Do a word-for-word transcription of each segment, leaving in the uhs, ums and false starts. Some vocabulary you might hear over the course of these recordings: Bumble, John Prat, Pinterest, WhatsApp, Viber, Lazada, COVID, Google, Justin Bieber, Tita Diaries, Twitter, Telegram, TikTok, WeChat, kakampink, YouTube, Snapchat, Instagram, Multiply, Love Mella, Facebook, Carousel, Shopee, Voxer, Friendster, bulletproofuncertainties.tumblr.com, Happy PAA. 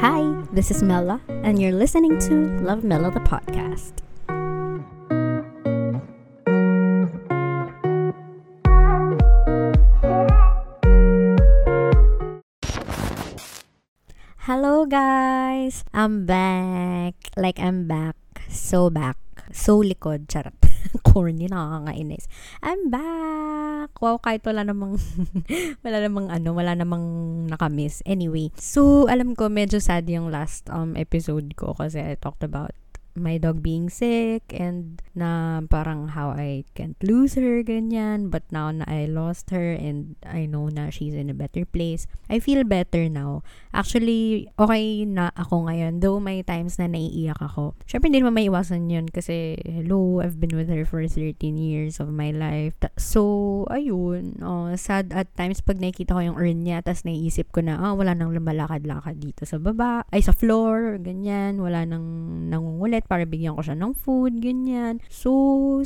Hi, this is Mella, and you're listening to Love Mella, the podcast. Hello guys! I'm back. Like, I'm back. So back. So likod. Charot. Corny, nakakainis. I'm back! Wow, kahit wala namang, wala namang ano, wala namang nakamiss. Anyway, so alam ko medyo sad yung last um episode ko kasi I talked about my dog being sick and na parang how I can't lose her, ganyan. But now na I lost her and I know na she's in a better place, I feel better now. Actually, okay na ako ngayon. Though may times na naiiyak ako. Syempre, hindi naman maiwasan yun kasi, hello, I've been with her for thirteen years of my life. So, ayun. Oh, sad at times pag nakikita ko yung urn niya tapos naiisip ko na, ah, wala nang lumalakad-lakad dito sa baba. Ay, sa floor, ganyan. Wala nang nangungulit para bigyan ko siya ng food, ganyan. So,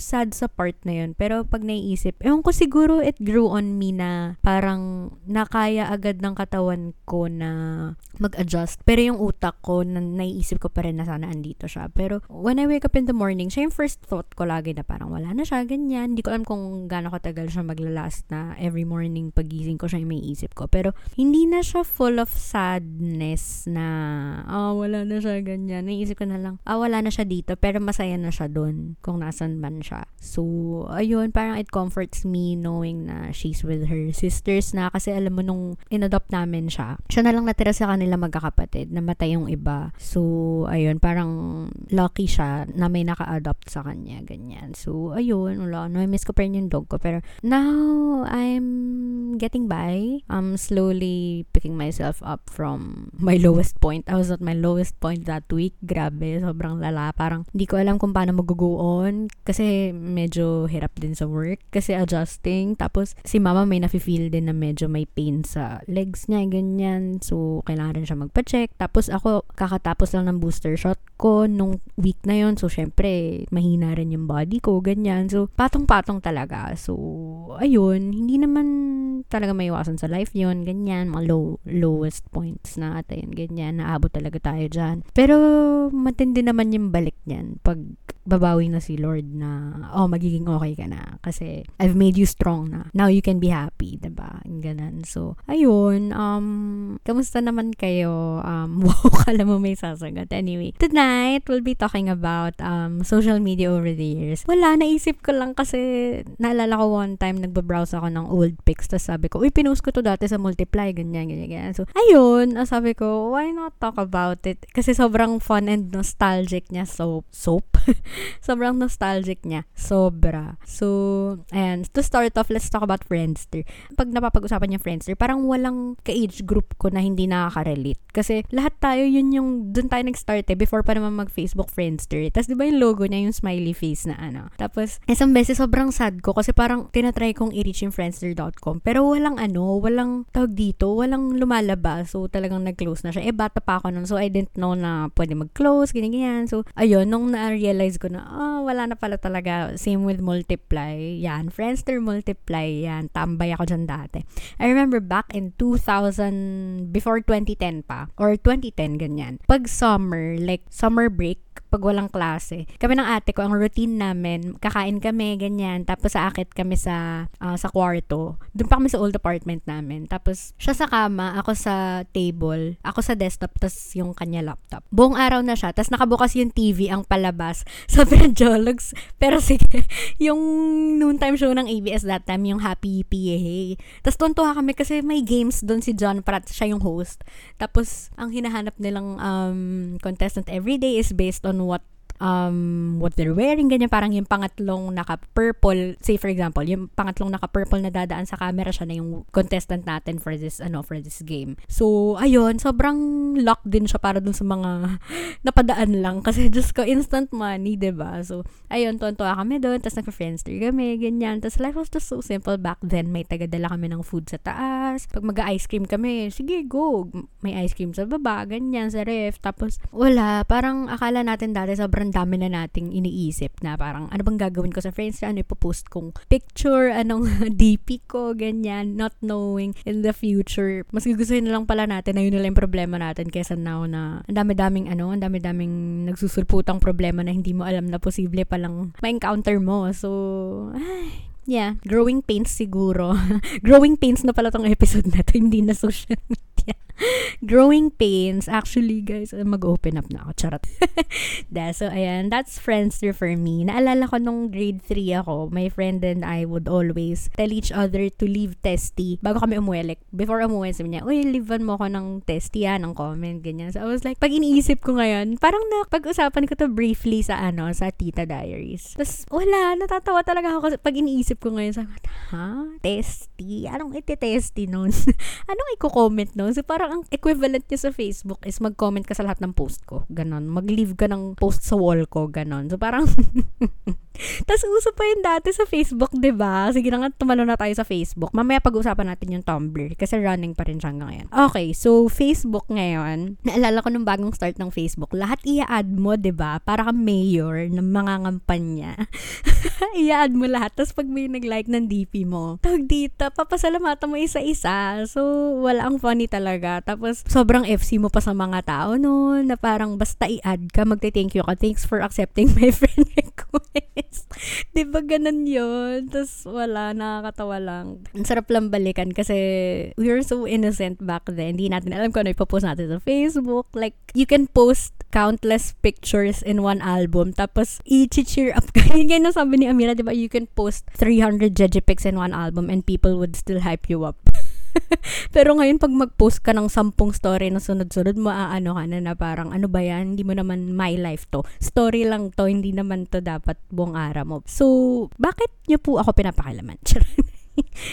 sad sa part na yun. Pero pag naiisip, ewan ko siguro it grew on me na parang nakaya agad ng katawan ko na mag-adjust. Pero yung utak ko, na, naiisip ko pa rin na sana andito siya. Pero when I wake up in the morning, siya yung first thought ko lagi na parang wala na siya, ganyan. Hindi ko alam kung gaano katagal siya maglalast na every morning pagising ko siya yung may isip ko. Pero hindi na siya full of sadness na, ah, oh, wala na siya, ganyan. Naiisip ko na lang, ah, wala na siya dito, pero masaya na siya dun kung nasan man siya. So, ayun, parang it comforts me knowing na she's with her sisters na kasi alam mo nung inadopt namin siya, siya na lang natira sa kanila magkakapatid, namatay yung iba. So, ayun, parang lucky siya na may naka-adopt sa kanya, ganyan. So, ayun, wala, no, I miss ko pa rin yung dog ko, pero now, I'm getting by. I'm slowly picking myself up from my lowest point. I was at my lowest point that week. Grabe, sobrang lala. Parang hindi ko alam kung paano mag-go on kasi medyo hirap din sa work kasi adjusting. Tapos si mama may nafe-feel din na medyo may pain sa legs niya, ganyan. So, kailangan rin siya magpa-check. Tapos ako, kakatapos lang ng booster shot ko nung week na yon. So, syempre, mahina rin yung body ko, ganyan. So, patong-patong talaga. So, ayun, hindi naman talaga may iwasan sa life yon, ganyan. Mga low, lowest points na atayin, ganyan. Naabot talaga tayo dyan. Pero, matindi na naman yung balik niyan pag babawi na si Lord na, oh, magiging okay ka na kasi I've made you strong na, now you can be happy, diba? Ganun. So, ayun, um kamusta naman kayo? Um wow, alam mo may sasagot. Anyway, tonight we'll be talking about um social media over the years. Wala, naisip ko lang kasi naalala ko one time nagbabrowse ako ng old pics tapos sabi ko, uy, pinost ko to dati sa Multiply, ganyan, ganyan, ganyan. So, ayun, sabi ko, why not talk about it? Kasi sobrang fun and nostalgic niya. So, soap? Sobrang nostalgic niya. Sobra. So, and to start off, let's talk about Friendster. Pag napapag-usapan niya Friendster, parang walang ka-age group ko na hindi nakaka-relate. Kasi lahat tayo, yun yung, dun tayo nag-start eh, before pa naman mag-Facebook Friendster. Tapos diba yung logo niya, yung smiley face na ano. Tapos, isang beses, sobrang sad ko kasi parang tinatry kong i-reach yung friendster dot com. Pero walang ano, walang tawag dito, walang lumalabas. So, talagang nag-close na siya. Eh, bata pa ako nun. So, I didn't know na pwede mag-close, ganyan-ganyan. So, ayun, nung na-realize ko na, oh, wala na pala talaga. Same with Multiply. Yan, Friendster, Multiply. Yan, tambay ako dyan dati. I remember back in two thousand, before twenty ten pa, or twenty ten, ganyan. Pag summer, like summer break, pag walang klase, kami ng ate ko, ang routine namin, kakain kami, ganyan, tapos aakit kami sa uh, sa kwarto. Doon pa kami sa old apartment namin. Tapos, siya sa kama, ako sa table, ako sa desktop, tapos yung kanya laptop. Buong araw na siya, tapos nakabukas yung T V, ang palabas sa Perjologs. Pero sige, yung noontime show ng A B S that time, yung Happy P A A. Tapos tuntuha kami kasi may games doon si John Prat, siya yung host. Tapos, ang hinahanap nilang um, contestant everyday is based on what um what they're wearing, ganyan. Parang yung pangatlong naka-purple, say for example, yung pangatlong naka-purple na dadaan sa camera, siya na yung contestant natin for this ano for this game. So, ayun, sobrang luck din siya para dun sa mga napadaan lang kasi just ko instant money, 'di ba? So, ayun, tuwan-tuwa kami doon, tapos nagka-friendster kami, ganyan. Tapos life was just so simple back then. May tagadala kami ng food sa taas. Pag mag-ice cream kami, sige, go. May ice cream sa baba, ganyan, sa ref. Tapos wala, parang akala natin dati sobrang sobrang dami na nating iniisip na parang ano bang gagawin ko sa Friendster, ano ipopost kong picture, anong D P ko, ganyan, not knowing in the future. Mas gugustuhin na lang pala natin na yun na lang yung problema natin kaysa now na ang dami-daming ano, ang dami-daming nagsusulputang problema na hindi mo alam na posible palang ma-encounter mo. So, ay, yeah, growing pains siguro. Growing pains na pala tong episode na to, hindi na social media. Growing pains. Actually, guys, mag-open up na ako. Charot. So, ayan, that's Friendster for me. Naalala ko nung grade three ako, my friend and I would always tell each other to leave testy bago kami umuwi. Like, before umuwi, sabi niya, uy, leave-an mo ko ng testy, ah, ng comment, ganyan. So, I was like, pag iniisip ko ngayon, parang napag-usapan ko to briefly sa, ano, sa Tita Diaries. Tapos, wala, natatawa talaga ako kasi pag iniisip ko ngayon, sabi, ha? Testy? Anong iti-testy nun? Anong i-comment nun? So, parang ang equivalent niya sa Facebook is mag-comment ka sa lahat ng post ko. Ganon. Mag-leave ka ng post sa wall ko. Ganon. So, parang tas uso pa yun dati sa Facebook, diba? Sige na nga, tumalo na tayo sa Facebook. Mamaya pag-uusapan natin yung Tumblr kasi running pa rin siya ngayon. Okay, so Facebook ngayon, naalala ko nung bagong start ng Facebook, lahat i-add mo, diba? Para kang mayor ng mga ngampanya. I-add mo lahat. Tapos pag may nag-like ng D P mo, tawag dito, papasalamatan mo isa-isa. So, wala, ang funny talaga. Tapos, sobrang F C mo pa sa mga tao noon na parang basta i-add ka, magte-thank you ka. Thanks for accepting my friend request. Diba ganun yun? Tapos wala, nakakatawa lang. Ang sarap lang balikan kasi we were so innocent back then. Hindi natin alam kung ano ipopost natin sa Facebook. Like, you can post countless pictures in one album. Tapos, i-cheer up kayo. Yung ganyan sabi ni Amira, diba? You can post three hundred jejepics in one album and people would still hype you up. Pero ngayon, pag mag-post ka ng sampung story na sunod-sunod, maaano ka na na parang, ano ba yan? Hindi mo naman my life to. Story lang to, hindi naman to dapat buong araw mo. So, bakit niyo po ako pinapakalaman?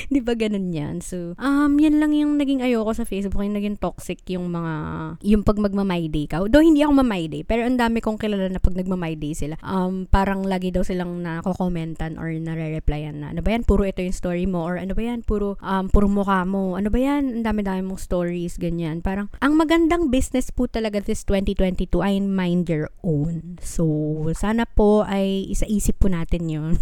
Di ba ganun yan? So, um, yan lang yung naging ayoko sa Facebook, yung naging toxic yung mga, yung pag magma-my day ka. Though hindi ako ma-my day, pero ang dami kong kilala na pag nagma-my day sila, um, parang lagi daw silang nakokomentan or nare-replyan na, ano ba yan? Puro ito yung story mo, or ano ba yan? Puro, um, puro mukha mo. Ano ba yan? Ang dami-dami mong stories, ganyan. Parang, ang magandang business po talaga this twenty twenty-two ay mind your own. So, sana po ay isa-isip po natin yun.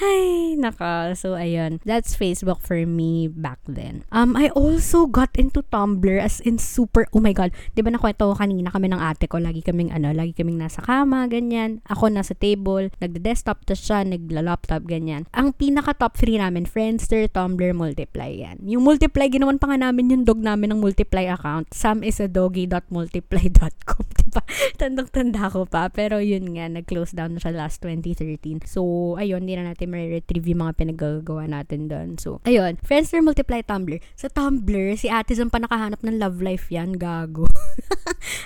Ay, naka. So, ayun. That's Facebook for me back then. Um, I also got into Tumblr as in super, oh my God. Diba nakwento kanina kami ng ate ko, lagi kaming ano, lagi kaming nasa kama, ganyan. Ako nasa table, nagda-desktop, tas siya, nagla-laptop, ganyan. Ang pinaka top three namin, Friendster, Tumblr, Multiply, yan. Yung Multiply, ginawan pa nga namin yung dog namin ng Multiply account. Sam is a doggy dot multiply dot com. Diba? Tandang-tanda ko pa. Pero yun nga, nag-close down na siya last twenty thirteen. So, ayun, hindi na natin ma-retrieve yung mga pinagagawa natin doon. So, ayun. Friendster, Multiply, Tumblr. Sa Tumblr, si ate Zan pa nakahanap ng love life yan. Gago.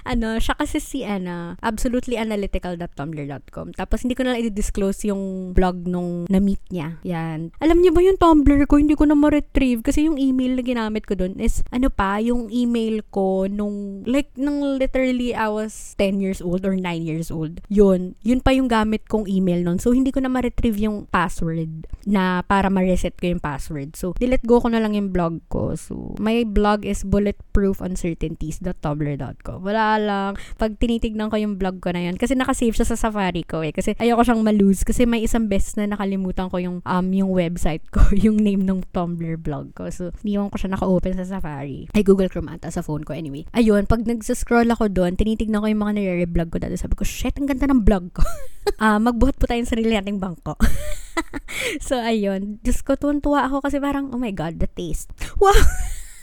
Ano, siya kasi si, ano, absolutely analytical dot tumblr dot com. Tapos, hindi ko na lang i-disclose yung blog nung na-meet niya. Yan. Alam niyo ba yung Tumblr ko? Hindi ko na ma-retrieve kasi yung email na ginamit ko doon is, ano pa, yung email ko nung, like, nung literally I was ten years old or nine years old. Yun. Yun pa yung gamit kong email nun. So, hindi ko na ma-retrieve yung password na para ma-reset ko yung password. So, delete go ko na lang yung blog ko. So, my blog is bulletproofuncertainties dot tumblr dot com. Wala lang. Pag tinitignan ko yung blog ko na yun, kasi nakasave siya sa Safari ko eh. Kasi ayoko siyang ma-lose. Kasi may isang beses na nakalimutan ko yung um yung website ko, yung name ng Tumblr blog ko. So, niwan ko siya naka-open sa Safari. Ay, Google Chrome ata sa phone ko. Anyway, ayun, pag nagsascroll ako doon, tinitignan ko yung mga nare-reblog ko dati. Sabi ko, shit, ang ganda ng blog ko. uh, magbuhat po tayo ng sarili nating bangko. So, ayun. Diyos ko, tuwan-tuwa ako kasi parang, oh my God, the taste. Wow!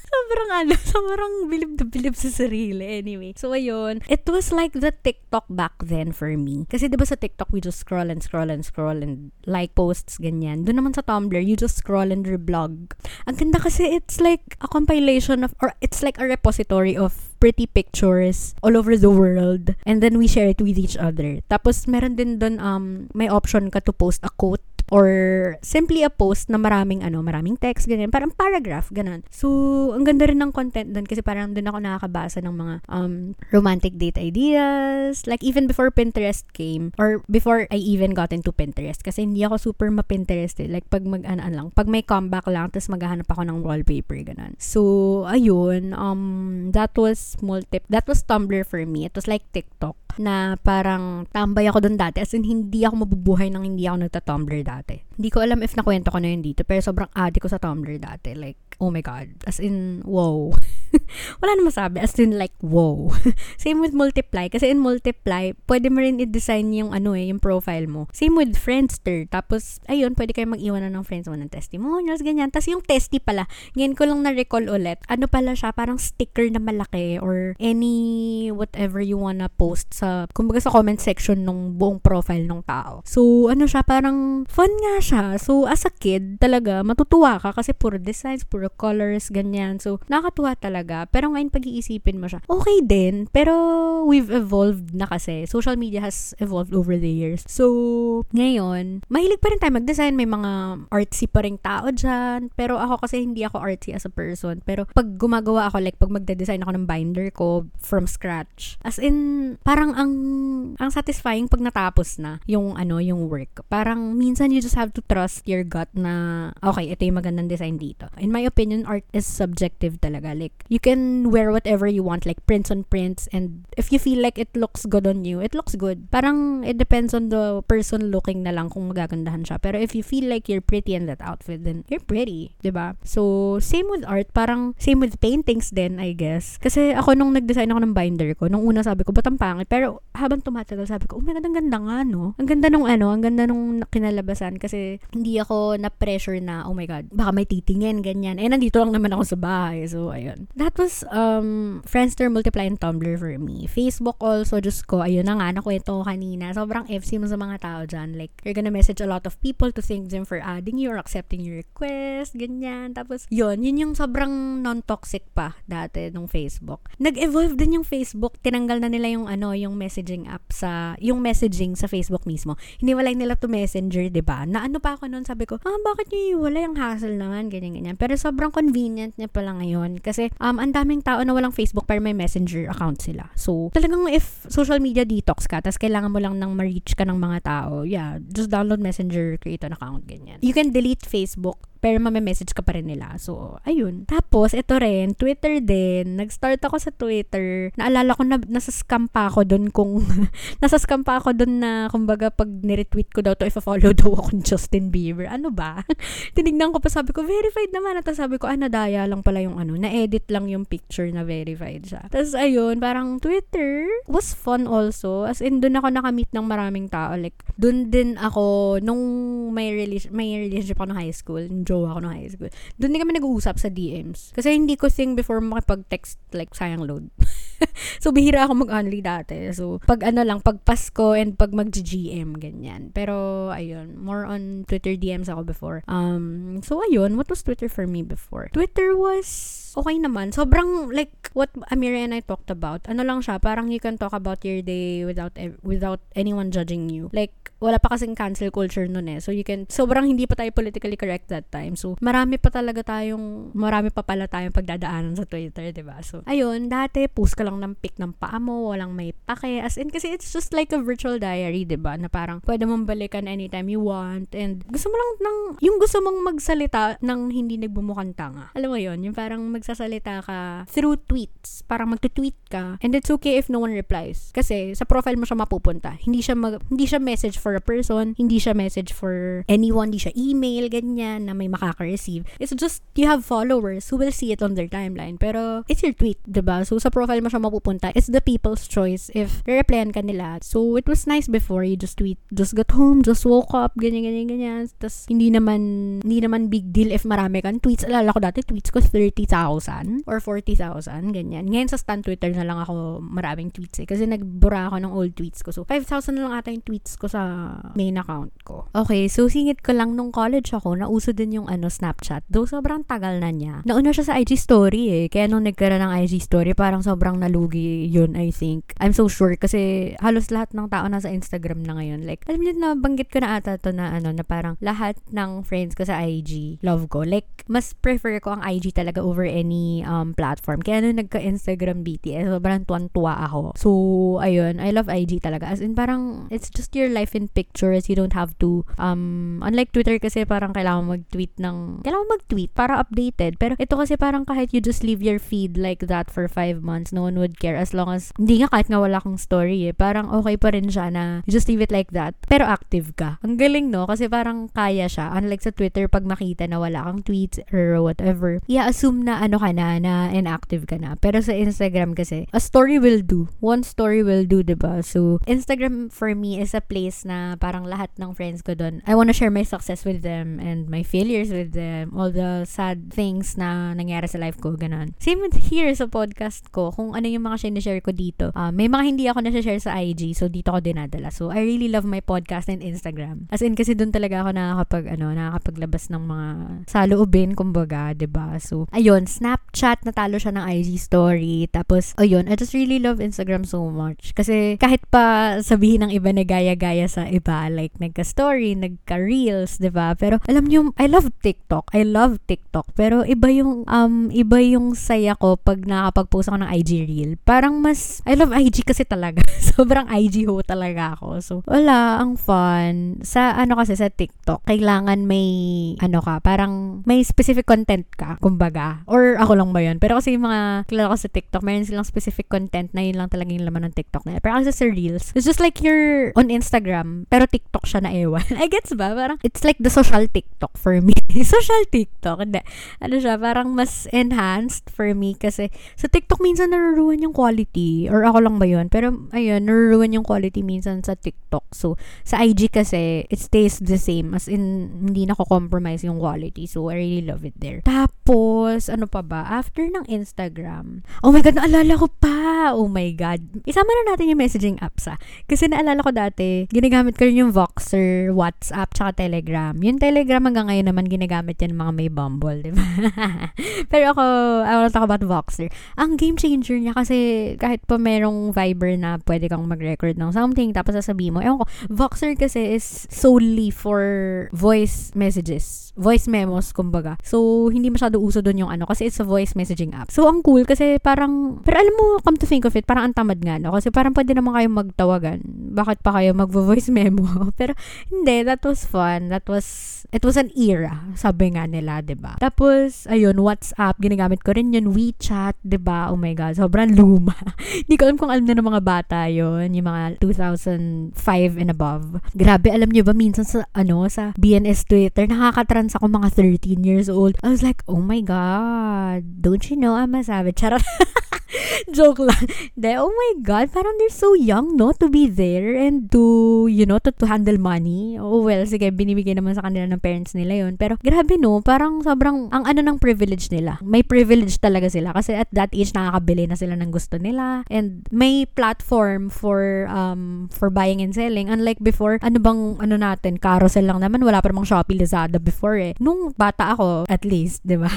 Sobrang ano, sobrang bilib na bilib sa sarili. Anyway, so ayun. It was like the TikTok back then for me. Kasi diba sa TikTok, we just scroll and scroll and scroll and like posts, ganyan. Doon naman sa Tumblr, you just scroll and reblog. Ang ganda kasi it's like a compilation of, or it's like a repository of pretty pictures all over the world. And then we share it with each other. Tapos meron din doon, um, may option ka to post a quote or simply a post na maraming ano, maraming text, ganyan, parang paragraph, ganun. So, ang ganda rin ng content doon kasi parang doon ako nakakabasa ng mga um, romantic date ideas, like even before Pinterest came, or before I even got into Pinterest, kasi hindi ako super ma-Pinterest eh. Like, pag mag-anaan lang, pag may comeback lang, tapos maghahanap ako ng wallpaper, ganun. So, ayun, um, that was multi, that was Tumblr for me. It was like TikTok. na parang tambay ako doon dati. As in, hindi ako mabubuhay nang hindi ako nagta-Tumblr dati. Hindi ko alam if nakwento ko na yun dito, pero sobrang addict ko sa Tumblr dati. Like, oh my God. As in, wow. Wala na masabi. As in, like, wow. Same with Multiply. Kasi in Multiply, pwede mo rin i-design yung ano eh, yung profile mo. Same with Friendster. Tapos, ayun, pwede kayo mag-iwan na ng friends mo ng testimonials, ganyan. Tapos yung testy pala, ngayon ko lang na-recall ulit. Ano pala siya? Parang sticker na malaki or any whatever you wanna post sa, kumbaga sa comment section ng buong profile ng tao. So, ano siya? Parang fun nga siya. So, as a kid, talaga, matutuwa ka kasi puro designs, puro colors, ganyan. So, nakakatuwa talaga. Pero ngayon, pag-iisipin mo siya, okay din, pero we've evolved na kasi. Social media has evolved over the years. So, ngayon, mahilig pa rin tayo mag-design. May mga artsy pa rin tao dyan. Pero ako kasi, hindi ako artsy as a person. Pero pag gumagawa ako, like pag magde-design ako ng binder ko from scratch, as in, parang ang ang satisfying pag natapos na yung ano, yung work. Parang minsan you just have to trust your gut na, okay, ito yung magandang design dito. In my opinion, art is subjective talaga. Like, you can wear whatever you want, like prints on prints, and if you feel like it looks good on you, it looks good. Parang, it depends on the person looking na lang kung magagandahan siya. Pero if you feel like you're pretty in that outfit, then you're pretty, diba? So, same with art, parang same with paintings then, I guess. Kasi ako, nung nag-design ako ng binder ko, nung una sabi ko, ba't ang pangit? Pero, habang tumatagal, sabi ko, oh my God, ang ganda nga, no? Ang ganda nung ano, ang ganda nung kinalabasan kasi hindi ako na-pressure na, oh my God, baka may titingin, ganyan. Eh, nandito lang naman ako sa bahay. So, ayun. That was um, Friendster, Multiply, and Tumblr for me. Facebook also, Diyos ko, ayun na nga, nakwento ko kanina. Sobrang F C mo sa mga tao dyan. Like, you're gonna message a lot of people to thank them for adding you or accepting your request, ganyan. Tapos, yun, yun yung sobrang non-toxic pa dati nung Facebook. Nag-evolve din yung Facebook. Tinanggal na nila yung ano, yung messaging app sa, yung messaging sa Facebook mismo. Hiniwalay nila to Messenger, diba? Na ano pa ako noon, sabi ko, ah, bakit nyo wala yung hassle naman, ganyan-ganyan. Pero sobrang convenient niya pala ngayon kasi um, ang daming tao na walang Facebook pero may Messenger account sila. So, talagang if social media detox ka, tas kailangan mo lang nang ma-reach ka ng mga tao, yeah, just download Messenger, create an account, ganyan. You can delete Facebook pero mame-message ka pa rin nila. So, ayun. Tapos, ito rin, Twitter din. Nag-start ako sa Twitter. Naalala ko na nasa-scam pa ako dun kung, nasa-scam pa ako dun na, kumbaga, pag niretweet ko daw to, ipa-follow daw ako ng Justin Bieber. Ano ba? Tinignan ko pa, sabi ko, verified naman. At sabi ko, ah, nadaya lang pala yung ano, na-edit lang yung picture na verified siya. Tapos, ayun, parang Twitter was fun also. As in, dun ako nakamit ng maraming tao. Like, dun din ako, nung may, relig- may relationship ako ng high school, jowa ko na high school. Doon din kami nag-uusap sa D Ms. Kasi hindi ko think before makipag-text, like, sayang load. So, bihira ako mag-only dati. So, pag ano lang, pag Pasko and pag mag-G M, ganyan. Pero, ayun, more on Twitter D Ms ako before. Um, so, ayun, what was Twitter for me before? Twitter was okay naman. Sobrang, like, what Amira and I talked about. Ano lang siya, parang you can talk about your day without ev- without anyone judging you. Like, wala pa kasing cancel culture nun eh. So, you can, sobrang hindi pa tayo politically correct that time. So, marami pa talaga tayong, marami pa pala tayong pagdadaanan sa Twitter, diba? So, ayun, dati, post ka lang ng pic ng paa mo, walang may pake. As in, kasi it's just like a virtual diary, diba? Na parang, pwede mong balikan anytime you want. And, gusto mo lang ng, yung gusto mong magsalita ng hindi nagbumukhang tanga. Alam mo yun, yung parang magsasalita ka through tweets. Parang magtutweet ka. And it's okay if no one replies. Kasi, sa profile mo siya mapupunta. Hindi siya, mag, hindi siya message for a person, hindi siya message for anyone, hindi siya email, ganyan, na may makaka-receive. It's just, you have followers who will see it on their timeline. Pero, it's your tweet, diba? So, sa profile mo siya mapupunta. It's the people's choice if re-replyan ka nila. So, it was nice before you just tweet, just got home, just woke up, ganyan, ganyan, ganyan. Tapos, hindi naman, hindi naman big deal if marami kang tweets. Alala ko dati, tweets ko thirty thousand or forty thousand, ganyan. Ngayon, sa stan Twitter na lang ako maraming tweets eh. Kasi nagbura ako ng old tweets ko. So, five thousand na lang ata yung tweets ko sa main account ko. Okay, so singit ko lang nung college ako, nauso din yung ano, Snapchat. Though sobrang tagal na niya. Nauna siya sa I G story eh. Kaya nung nagkaroon ng I G story, parang sobrang nalugi yun, I think. I'm so sure kasi halos lahat ng tao nasa Instagram na ngayon. Like, alam niyo na, banggit ko na ata to na ano, na parang lahat ng friends ko sa I G, love ko. Like, mas prefer ko ang I G talaga over any um, platform. Kaya nung nagka-Instagram B T S, sobrang tuwan-tuwa ako. So, ayun, I love I G talaga. As in, parang, it's just your life in send pictures. You don't have to, um, unlike Twitter kasi parang kailangan mag-tweet ng, kailangan mag-tweet para updated. Pero ito kasi parang kahit you just leave your feed like that for five months, no one would care as long as, hindi nga kahit nga wala kang story eh. Parang okay pa rin siya na you just leave it like that. Pero active ka. Ang galing, no? Kasi parang kaya siya. Unlike sa Twitter, pag makita na wala kang tweets or whatever, i-assume na ano ka na, na inactive ka na. Pero sa Instagram kasi, a story will do. One story will do, diba? So, Instagram for me is a place na parang lahat ng friends ko doon, I wanna share my success with them and my failures with them, all the sad things na nangyari sa life ko, ganun. Same with here sa podcast ko, kung ano yung mga sinishare ko dito. Uh, may mga hindi ako nashare sa I G, so dito ko dinadala. So, I really love my podcast and Instagram. As in, kasi doon talaga ako nakakapag, ano, nakakapaglabas ng mga saloobin, kumbaga, diba? So, ayun, Snapchat, natalo siya ng I G story. Tapos, ayun, I just really love Instagram so much. Kasi kahit pa sabihin ng iba na gaya-gaya sa iba, like nagka-story, nagka-reels, diba? Pero alam niyo, I love TikTok. I love TikTok. Pero iba yung, um, iba yung saya ko pag nakapag-post ako ng I G reel. Parang mas, I love I G kasi talaga. Sobrang I G ho talaga ako. So, wala, ang fun. Sa, ano kasi, sa TikTok, kailangan may, ano ka, parang may specific content ka, kumbaga. Or ako lang ba yun? Pero kasi yung mga, kilala ko sa TikTok, mayroon silang specific content na yun lang talaga yung laman ng TikTok na. Pero kasi sa reels, it's just like you're on Instagram, pero TikTok siya na ewan. I gets ba? Parang, it's like the social TikTok for me. Social TikTok. Hindi. Ano siya, parang mas enhanced for me kasi sa TikTok minsan naruruan yung quality. Or ako lang ba yun? Pero, ayun, naruruan yung quality minsan sa TikTok. So, sa I G kasi, it stays the same. As in, hindi nako-compromise yung quality. So, I really love it there. Tapos, ano pa ba? After ng Instagram, oh my God, naalala ko pa! Oh my God. Isama na natin yung messaging apps, ah. Kasi naalala ko dati, ginagamit ko rin yung Voxer, WhatsApp, tsaka Telegram. Yung Telegram hanggang ngayon naman ginagamit yan mga may Bumble, diba? Pero ako, I want to talk about Voxer. Ang game changer niya kasi kahit pa merong Viber na pwede kang mag-record ng something, tapos sasabihin mo, ewan ko, Voxer kasi is solely for voice messages. Voice memos, kumbaga. So, hindi masyado uso dun yung ano, kasi it's a voice messaging app. So, ang cool kasi parang, pero alam mo, come to think of it, parang antamad nga, no? Kasi parang pwede naman kayong magtawagan. Bakit pa kayo mag-voice memo? Pero, hindi, that was fun. That was, it was an era, sabi nga nila, diba? Tapos, ayun, WhatsApp, ginagamit ko rin yun, WeChat, diba? Oh my God, sobrang luma. Hindi ko alam kung alam na ng mga bata yun, yung mga two thousand five and above. Grabe, alam nyo ba, minsan sa, ano, sa B N S Twitter, nakakatrans ako mga thirteen years old. I was like, oh my God, don't you know I'm a savage? Charot. Joke lang. De, oh my God, parang they're so young, no? To be there and to, you know, to, to handle money. Oh well, sige, binibigay naman sa kanila ng parents nila yun. Pero grabe, no? Parang sobrang, ang ano ng privilege nila. May privilege talaga sila. Kasi at that age, nakakabili na sila ng gusto nila. And may platform for, um, for buying and selling. Unlike before, ano bang, ano natin, Carousel lang naman. Wala pa namang Shopee, Lazada before eh. Nung bata ako, at least, di ba?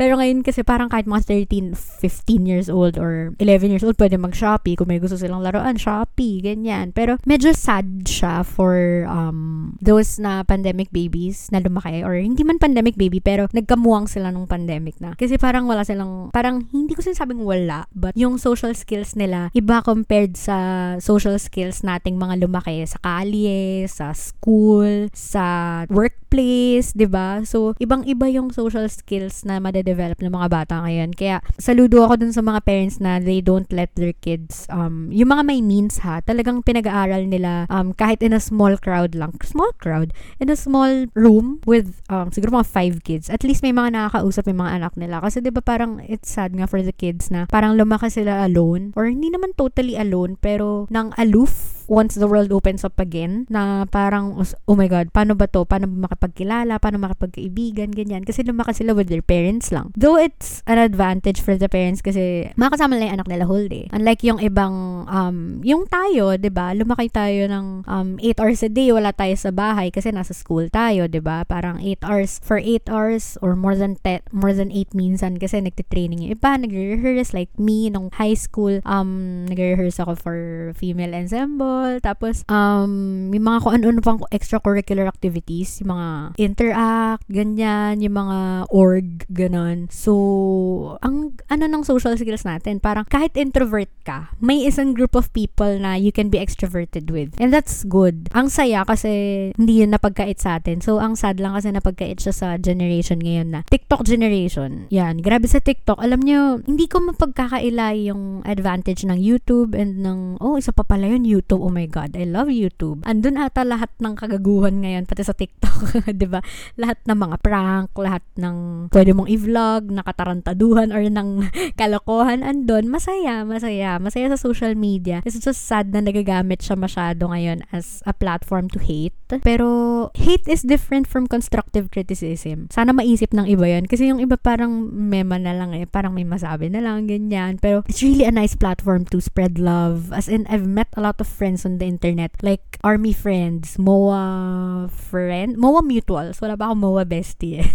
Pero ngayon kasi parang kahit mga thirteen, fifteen years old, or eleven years old, pwede mag-Shopee. Kung may gusto silang laruan, Shopee, ganyan. Pero medyo sad siya for um those na pandemic babies na lumaki, or hindi man pandemic baby, pero nagkamuwang sila nung pandemic na. Kasi parang wala silang, parang hindi ko sinasabing wala, but yung social skills nila, iba compared sa social skills nating mga lumaki sa kalye, sa school, sa workplace, diba? So, ibang-iba yung social skills na madedevelop ng mga bata ngayon. Kaya, saludo ako dun sa mga parents na they don't let their kids, um, yung mga may means ha, talagang pinag-aaral nila, um, kahit in a small crowd lang, small crowd, in a small room with, um, siguro mga five kids, at least may mga nakakausap yung mga anak nila, kasi diba parang it's sad nga for the kids na parang lumaki sila alone, or hindi naman totally alone, pero nang aloof once the world opens up again, na parang, oh my God, paano ba to? Paano makapagkilala? Paano makapagkaibigan? Ganyan. Kasi lumaki sila with their parents lang. Though it's an advantage for the parents kasi makasama nila yung anak nila whole day. Unlike yung ibang, um, yung tayo, diba? Lumaki tayo ng um, eight hours a day, wala tayo sa bahay kasi nasa school tayo, diba? Parang eight hours, for eight hours or more than ten, more than eight minsan kasi nagtitraining yung iba, nagre-rehearse like me nung high school, um, nagre-rehearse ako for female ensemble, volleyball, tapos um, yung mga kung ano-ano pang extracurricular activities, yung mga interact, ganyan, yung mga org, ganon. So, ang ano ng social skills natin, parang kahit introvert ka, may isang group of people na you can be extroverted with. And that's good. Ang saya kasi hindi yun napagkait sa atin. So, ang sad lang kasi napagkait siya sa generation ngayon na TikTok generation. Yan, grabe sa TikTok. Alam nyo, hindi ko mapagkakaila yung advantage ng YouTube and ng, oh, isa pa pala yun, YouTube. Oh my God, I love YouTube. Andun ata lahat ng kagaguhan ngayon, pati sa TikTok, diba? Lahat ng mga prank, lahat ng pwede mong i-vlog, nakatarantaduhan or ng kalokohan, andun. Masaya, masaya. Masaya sa social media. It's just sad na nagagamit siya masyado ngayon as a platform to hate. Pero, hate is different from constructive criticism. Sana maisip ng iba yun. Kasi yung iba parang mema na lang eh. Parang may masabi na lang, ganyan. Pero, it's really a nice platform to spread love. As in, I've met a lot of friends on the internet. Like, army friends, M O A friend, M O A mutual. So, wala ba akong M O A bestie eh.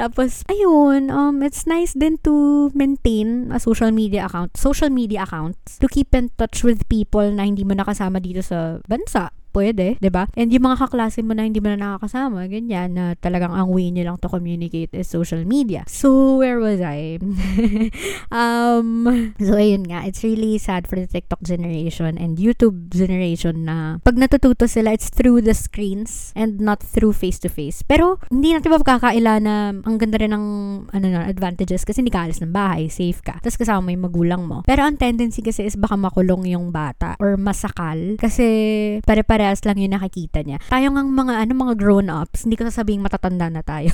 Tapos, ayun, um, it's nice din to maintain a social media account. Social media accounts to keep in touch with people na hindi mo nakasama dito sa bansa. Pwede, diba? And yung mga kaklase mo na hindi mo na nakakasama, ganyan, na talagang ang way nyo lang to communicate is social media. So, where was I? um, so, ayun nga, it's really sad for the TikTok generation and YouTube generation na pag natututo sila, it's through the screens and not through face-to-face. Pero, hindi natin mapagkakaila na ang ganda rin ng ano na, advantages kasi hindi ka alis ng bahay, safe ka. Tapos kasama mo yung magulang mo. Pero, ang tendency kasi is baka makulong yung bata or masakal kasi pare-pare as lang yung nakikita niya. Tayo ngang mga ano mga grown-ups, hindi ko sasabing matatanda na tayo.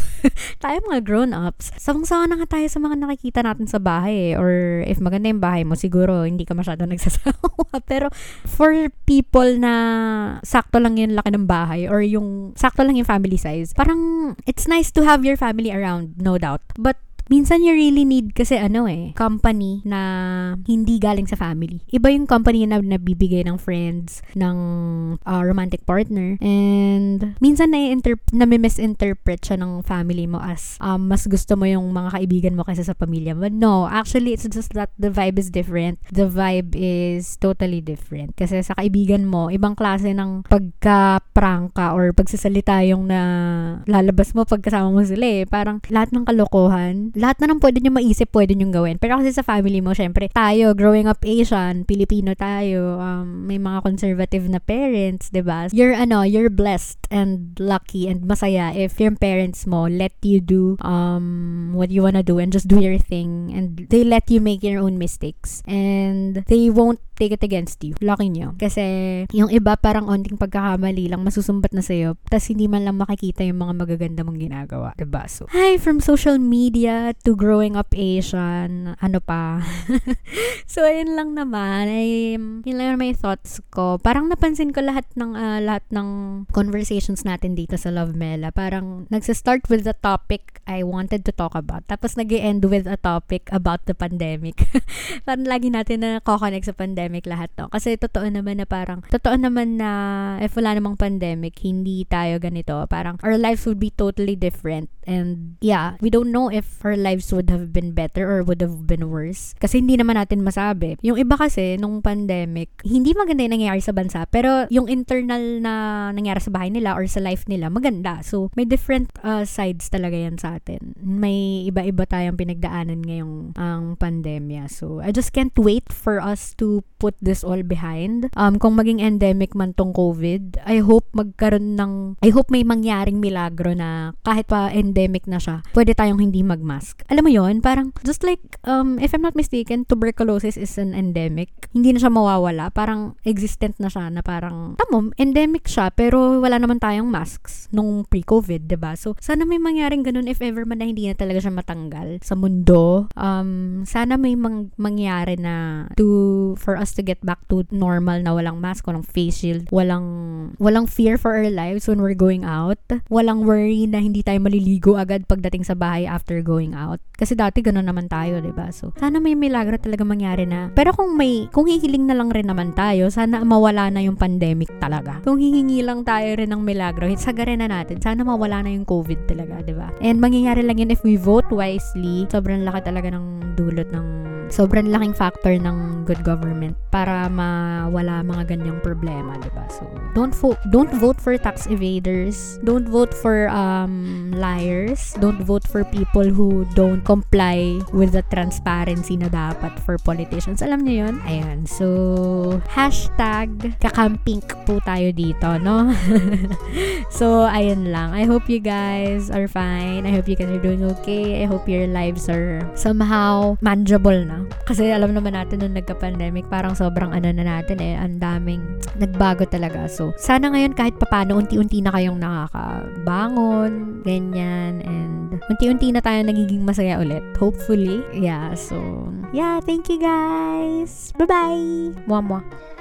Tayo mga grown-ups, sawang-sawa na nga tayo sa mga nakikita natin sa bahay eh. Or if maganda yung bahay mo, siguro hindi ka masyado nagsasawa. Pero for people na sakto lang yung laki ng bahay or yung sakto lang yung family size, parang it's nice to have your family around, no doubt. But minsan you really need kasi ano eh, company na hindi galing sa family. Iba yung company na nabibigay ng friends, ng uh, romantic partner. And minsan na-interp- nami-misinterpret siya ng family mo as um, mas gusto mo yung mga kaibigan mo kaysa sa pamilya mo. But no, actually it's just that the vibe is different. The vibe is totally different. Kasi sa kaibigan mo, ibang klase ng pagka-prank ka or pagsasalita yung na lalabas mo pagkasama mo sila eh. Parang lahat ng kalokohan, lahat na nang pwede nyo maisip, pwede nyo gawin. Pero kasi sa family mo, syempre, tayo, growing up Asian, Pilipino tayo, um, may mga conservative na parents, diba? You're, ano, you're blessed and lucky and masaya if your parents mo let you do um, what you wanna do and just do your thing. And they let you make your own mistakes. And they won't take it against you. Lucky nyo. Kasi yung iba parang onting pagkakamali lang, masusumbat na sa'yo, tas hindi man lang makikita yung mga magaganda mong ginagawa. Diba? So, hi, from social media to growing up Asian, ano pa? So, ayun lang naman. Ay, yun lang yung may thoughts ko. Parang napansin ko lahat ng, uh, lahat ng conversations natin dito sa Love Mella. Parang nagsistart with the topic I wanted to talk about. Tapos nag-end with a topic about the pandemic. Parang lagi natin na nakokonek sa pandemic lahat to. Kasi totoo naman na parang totoo naman na if wala namang pandemic, hindi tayo ganito. Parang our lives would be totally different. And yeah, we don't know if our lives would have been better or would have been worse. Kasi hindi naman natin masabi. Yung iba kasi, nung pandemic, hindi maganda yung nangyari sa bansa. Pero yung internal na nangyari sa bahay nila or sa life nila, maganda. So, may different uh, sides talaga yan sa atin. May iba-iba tayong pinagdaanan ngayong ang pandemya. So, I just can't wait for us to put this all behind. Um, kung maging endemic man tong COVID, I hope magkaroon ng, I hope may mangyaring milagro na kahit pa endemic na siya, pwede tayong hindi magmask. Alam mo yon, parang, just like, um, if I'm not mistaken, tuberculosis is an endemic. Hindi na siya mawawala. Parang existent na siya na parang, tamo, endemic siya, pero wala naman tayong masks nung pre-COVID, diba? So, sana may mangyaring ganun if ever man na hindi na talaga siya matanggal sa mundo. Um, sana may mang- mangyari na to, for us to get back to normal na walang mask, walang face shield, walang walang fear for our lives when we're going out, walang worry na hindi tayo maliligo agad pagdating sa bahay after going out. Kasi dati gano'n naman tayo, diba? So, sana may milagro talaga mangyari na. Pero kung may, kung hihiling na lang rin naman tayo, sana mawala na yung pandemic talaga. Kung hihingi lang tayo rin ng milagro, hitsagarin na natin. Sana mawala na yung COVID talaga, diba? And mangyayari lang yun if we vote wisely. Sobrang laki talaga ng dulot ng sobrang laking factor ng good government para mawala mga ganyang problema, diba? So, don't fo- don't vote for tax evaders. Don't vote for um liars. Don't vote for people who don't comply with the transparency na dapat for politicians. Alam niyo yun? Ayan. So, hashtag kakampink po tayo dito, no? So, ayan lang. I hope you guys are fine. I hope you guys are doing okay. I hope your lives are somehow manageable na. Kasi alam naman natin nung nagka-pandemic, parang sobrang ano na natin eh, ang daming nagbago talaga. So, sana ngayon kahit papano, unti-unti na kayong nakakabangon, ganyan, and unti-unti na tayo nagiging masaya ulit. Hopefully. Yeah, so, yeah, thank you guys! Bye-bye! Mwah-mwah!